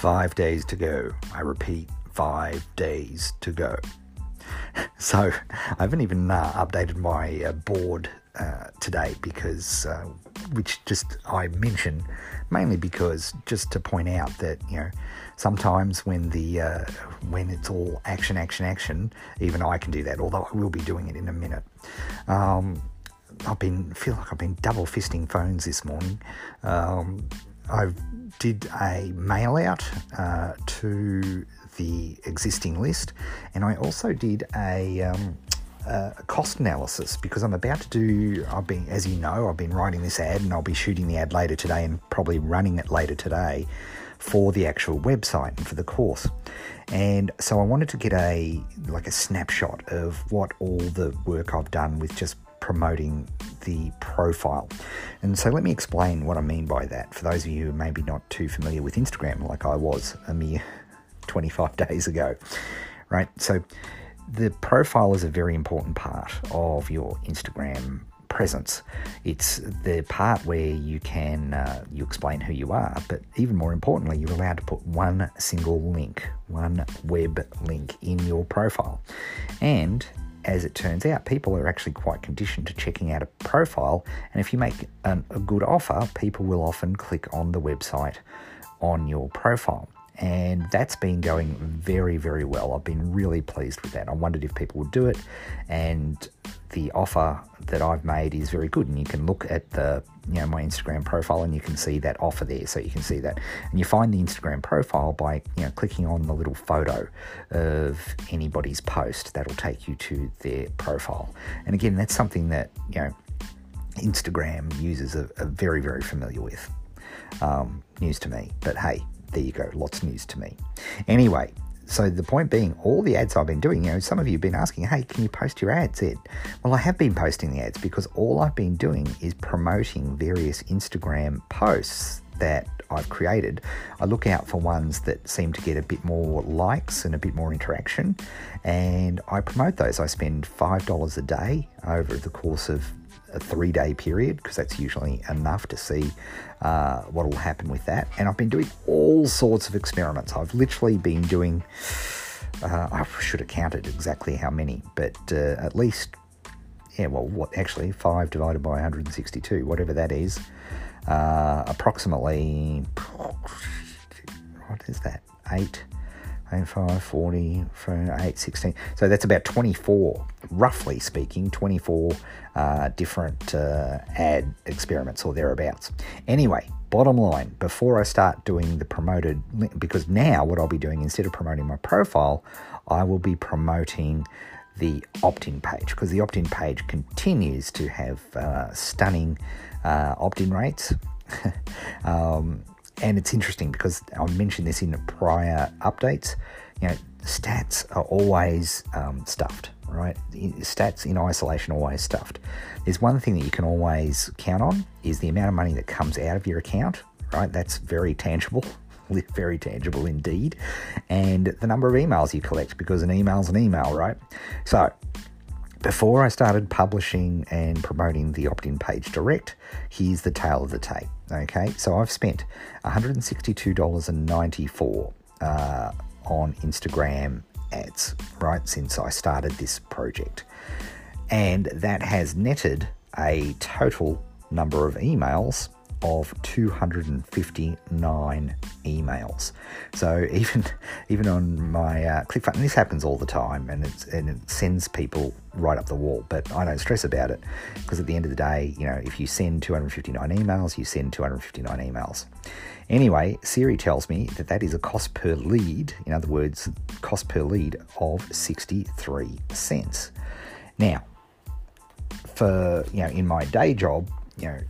5 days to go. I repeat, 5 days to go. So I haven't even updated my board today because, which just I mention mainly because just to point out that, you know, sometimes when the when it's all action, even I can do that. Although I will be doing it in a minute. I feel like I've been double fisting phones this morning. I did a mail out to the existing list, and I also did a cost analysis because I'm about to do, as you know, I've been writing this ad, and I'll be shooting the ad later today and probably running it later today for the actual website and for the course. And so I wanted to get a snapshot of what all the work I've done with just promoting the profile. And so let me explain what I mean by that for those of you who are maybe not too familiar with Instagram like I was a mere 25 days ago, right? So the profile is a very important part of your Instagram presence. It's the part where you can you explain who you are, but even more importantly, you're allowed to put one single link, one web link in your profile. And as it turns out, people are actually quite conditioned to checking out a profile, and if you make a good offer, people will often click on the website on your profile. And that's been going very, very well. I've been really pleased with that. I wondered if people would do it, and the offer that I've made is very good. And you can look at the, you know, my Instagram profile, and you can see that offer there. So you can see that, and you find the Instagram profile by, you know, clicking on the little photo of anybody's post. That'll take you to their profile. And again, that's something that, you know, Instagram users are very, very familiar with. News to me, but hey. There you go, lots of news to me. Anyway, so the point being, all the ads I've been doing, you know, some of you have been asking, hey, can you post your ads, Ed? Well, I have been posting the ads because all I've been doing is promoting various Instagram posts that I've created. I look out for ones that seem to get a bit more likes and a bit more interaction, and I promote those. I spend $5 a day over the course of a 3-day period, because that's usually enough to see what will happen with that. And I've been doing all sorts of experiments. I've literally been doing, I should have counted exactly how many, but at least, yeah, well, what actually, 5 divided by 162, whatever that is, approximately, what is that, 8, 5, 40, 8, 16. So that's about 24, roughly speaking, 24 different ad experiments or thereabouts. Anyway, bottom line, before I start doing the promoted, because now what I'll be doing, instead of promoting my profile, I will be promoting the opt-in page, because the opt-in page continues to have stunning opt-in rates. And it's interesting because I mentioned this in prior updates. You know, stats are always stuffed, right? Stats in isolation are always stuffed. There's one thing that you can always count on is the amount of money that comes out of your account, right? That's very tangible indeed. And the number of emails you collect, because an email's an email, right? So before I started publishing and promoting the opt-in page direct, here's the tale of the tape. Okay, so I've spent $162.94 on Instagram ads, right, since I started this project. And that has netted a total number of emails of 259 emails. So even on my ClickFunnels, and this happens all the time, and it sends people right up the wall, but I don't stress about it because at the end of the day, you know, if you send 259 emails, you send 259 emails. Anyway, Siri tells me that is a cost per lead, in other words, cost per lead of 63 cents. Now, for, you know, in my day job, you know,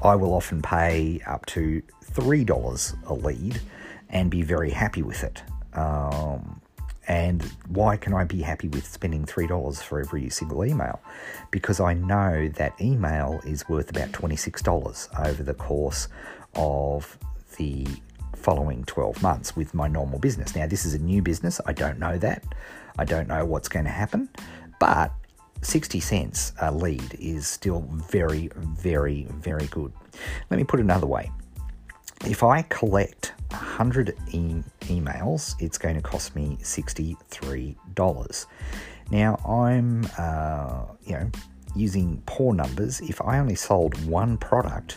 I will often pay up to $3 a lead and be very happy with it. And why can I be happy with spending $3 for every single email? Because I know that email is worth about $26 over the course of the following 12 months with my normal business. Now, this is a new business. I don't know that. I don't know what's going to happen, but 60 cents a lead is still very, very, very good. Let me put it another way. if I collect 100 emails, it's going to cost me $63. Now I'm, using poor numbers. If I only sold one product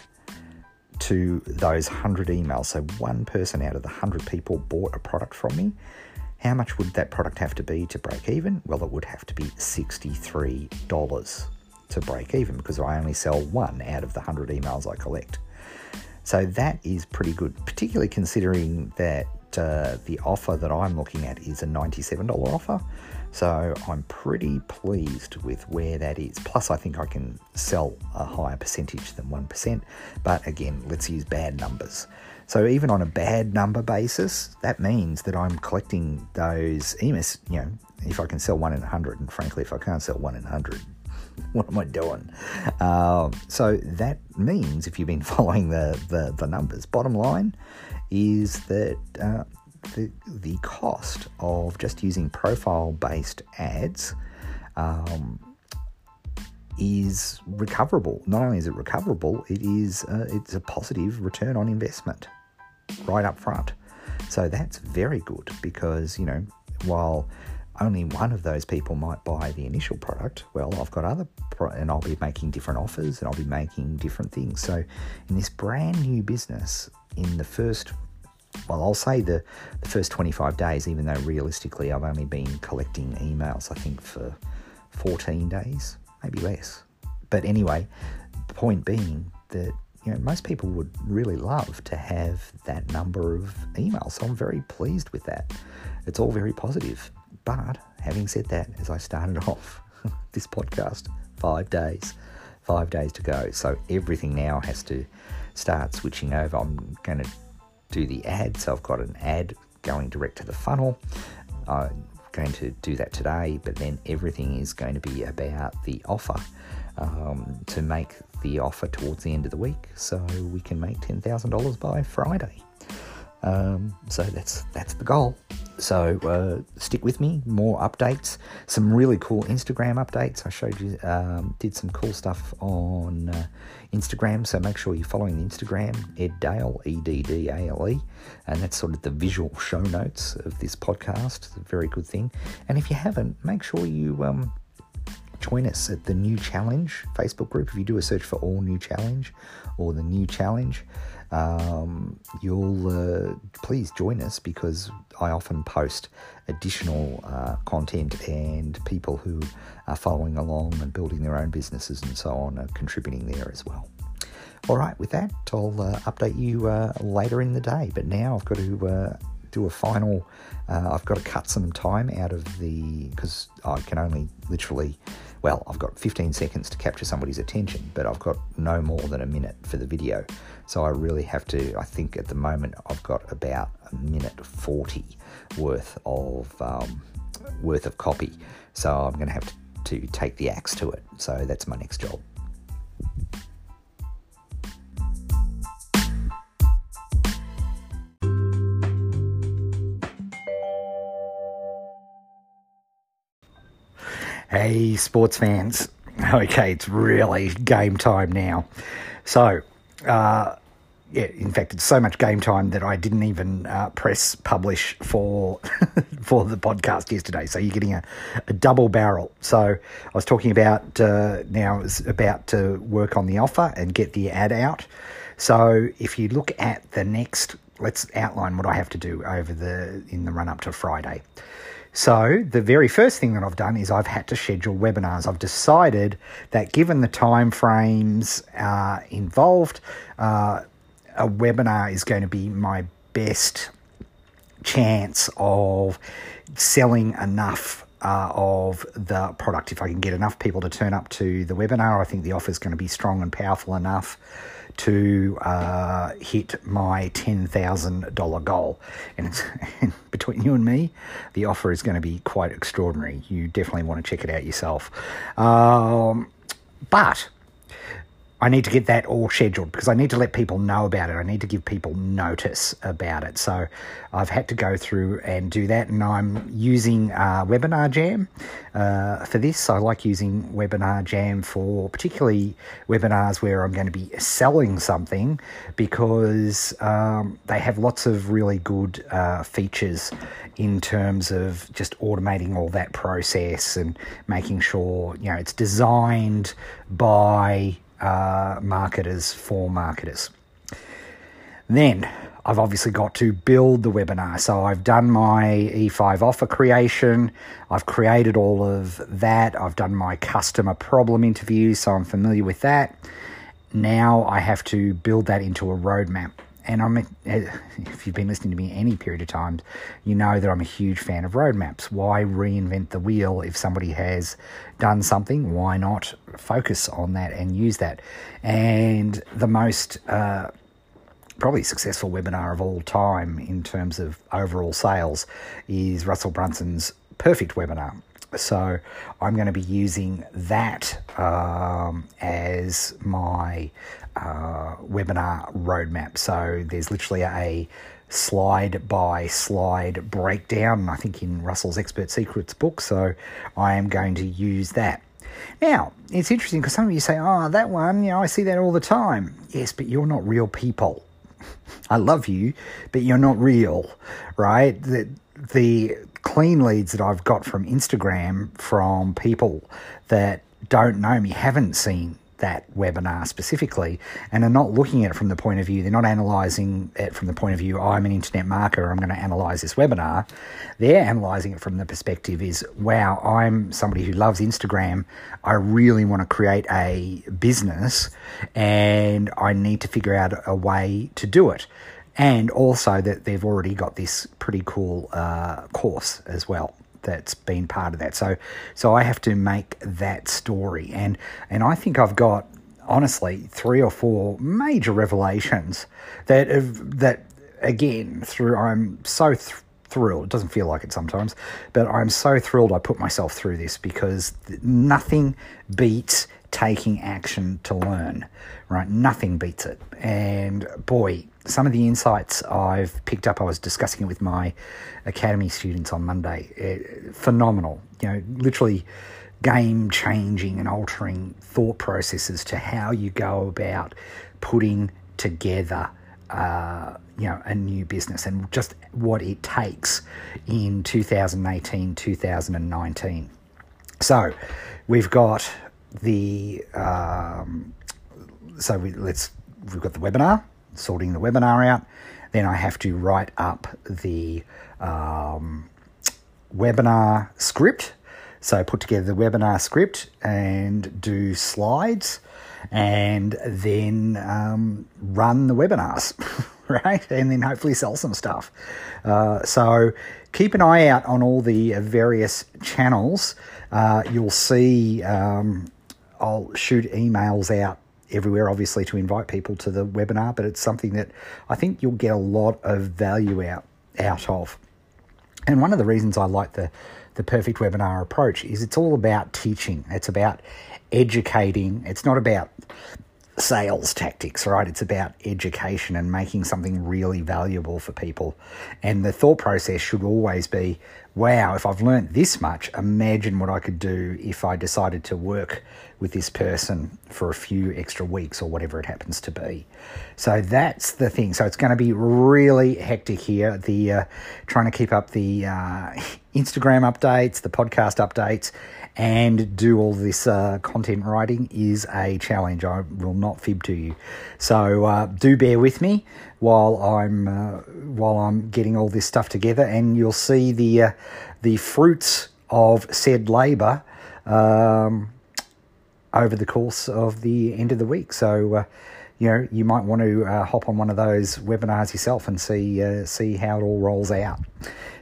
to those 100 emails, so one person out of the 100 people bought a product from me, how much would that product have to be to break even? Well, it would have to be $63 to break even, because I only sell one out of the 100 emails I collect. So that is pretty good, particularly considering that the offer that I'm looking at is a $97 offer. So I'm pretty pleased with where that is. Plus, I think I can sell a higher percentage than 1%. But again, let's use bad numbers. So even on a bad number basis, that means that I'm collecting those emails. You know, if I can sell 1 in 100, and frankly, if I can't sell 1 in 100, what am I doing? So that means, if you've been following the numbers, bottom line is that the cost of just using profile-based ads is recoverable. Not only is it recoverable, it's a positive return on investment right up front. So that's very good, because, you know, while only one of those people might buy the initial product, well, I've got and I'll be making different offers, and I'll be making different things. So in this brand new business, in the first, well, I'll say the first 25 days, even though realistically I've only been collecting emails, I think, for 14 days, maybe less. But anyway, the point being that, you know, most people would really love to have that number of emails. So I'm very pleased with that. It's all very positive. But having said that, as I started off this podcast, 5 days to go. So everything now has to start switching over. I'm going to do the ad. So I've got an ad going direct to the funnel. I'm going to do that today, but then everything is going to be about the offer, to make the offer towards the end of the week, so we can make $10,000 by Friday. So that's the goal. So stick with me. More updates, some really cool Instagram updates. I showed you, did some cool stuff on Instagram. So make sure you're following the Instagram, Ed Dale, EDDALE. And that's sort of the visual show notes of this podcast. It's a very good thing. And if you haven't, make sure you join us at the New Challenge Facebook group. If you do a search for All New Challenge or the New Challenge, you'll please join us, because I often post additional content, and people who are following along and building their own businesses and so on are contributing there as well. All right, with that, I'll update you later in the day. But now I've got to do a final, I've got to cut some time out of because I can only literally, well, I've got 15 seconds to capture somebody's attention, but I've got no more than a minute for the video. So I really have to, I think at the moment I've got about a minute 40 worth of copy. So I'm going to have to take the axe to it. So that's my next job. Hey, sports fans. Okay, it's really game time now. So, in fact, it's so much game time that I didn't even press publish for the podcast yesterday. So you're getting a double barrel. So I was talking about, now is about to work on the offer and get the ad out. So if you look at the next, let's outline what I have to do in the run up to Friday. So the very first thing that I've done is I've had to schedule webinars. I've decided that given the time frames involved, a webinar is going to be my best chance of selling enough of the product. If I can get enough people to turn up to the webinar, I think the offer is going to be strong and powerful enough to hit my $10,000 goal. And between you and me, the offer is going to be quite extraordinary. You definitely want to check it out yourself. But I need to get that all scheduled because I need to let people know about it. I need to give people notice about it. So I've had to go through and do that. And I'm using WebinarJam for this. I like using WebinarJam for particularly webinars where I'm going to be selling something, because they have lots of really good features in terms of just automating all that process and making sure, you know, it's designed by marketers for marketers. Then I've obviously got to build the webinar. So I've done my E5 offer creation. I've created all of that. I've done my customer problem interview, so I'm familiar with that. Now I have to build that into a roadmap. And if you've been listening to me any period of time, you know that I'm a huge fan of roadmaps. Why reinvent the wheel if somebody has done something? Why not focus on that and use that? And the most probably successful webinar of all time in terms of overall sales is Russell Brunson's Perfect Webinar. So I'm going to be using that as my webinar roadmap. So there's literally a slide-by-slide breakdown, I think, in Russell's Expert Secrets book. So I am going to use that. Now, it's interesting because some of you say, oh, that one, you know, I see that all the time. Yes, but you're not real people. I love you, but you're not real, right? The clean leads that I've got from Instagram from people that don't know me, haven't seen that webinar specifically, and are not looking at it from the point of view, they're not analysing it from the point of view, I'm an internet marketer, I'm going to analyse this webinar. They're analysing it from the perspective is, wow, I'm somebody who loves Instagram, I really want to create a business, and I need to figure out a way to do it. And also that they've already got this pretty cool course as well that's been part of that. So I have to make that story. And I think I've got, honestly, 3 or 4 major revelations that again, I'm so thrilled. It doesn't feel like it sometimes, but I'm so thrilled I put myself through this, because nothing beats taking action to learn, right? Nothing beats it. And boy, some of the insights I've picked up, I was discussing it with my academy students on Monday. Phenomenal, you know, literally game-changing and altering thought processes to how you go about putting together, you know, a new business, and just what it takes in 2018, 2019. So we've got we've got the webinar, sorting the webinar out. Then I have to write up the webinar script. So put together the webinar script and do slides, and then run the webinars, right? And then hopefully sell some stuff. So keep an eye out on all the various channels. You'll see I'll shoot emails out everywhere, obviously, to invite people to the webinar, but it's something that I think you'll get a lot of value out of. And one of the reasons I like the perfect webinar approach is it's all about teaching. It's about educating. It's not about sales tactics, right? It's about education and making something really valuable for people. And the thought process should always be, wow, if I've learned this much, imagine what I could do if I decided to work with this person for a few extra weeks or whatever it happens to be. So that's the thing. So it's going to be really hectic here. The trying to keep up the Instagram updates, the podcast updates, and do all this content writing is a challenge. I will not fib to you. So do bear with me while I'm getting all this stuff together, and you'll see the fruits of said labour over the course of the end of the week. So, you know, you might want to hop on one of those webinars yourself and see how it all rolls out.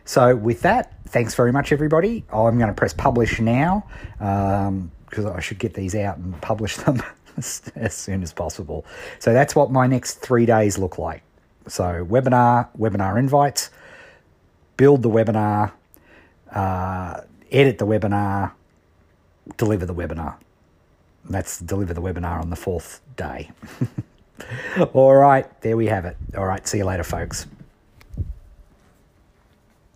So with that, thanks very much, everybody. I'm going to press publish now because I should get these out and publish them as soon as possible. So that's what my next 3 days look like. So webinar invites, build the webinar, edit the webinar, deliver the webinar. let's deliver the webinar on the fourth day. All right, there we have it. All right, see you later, folks.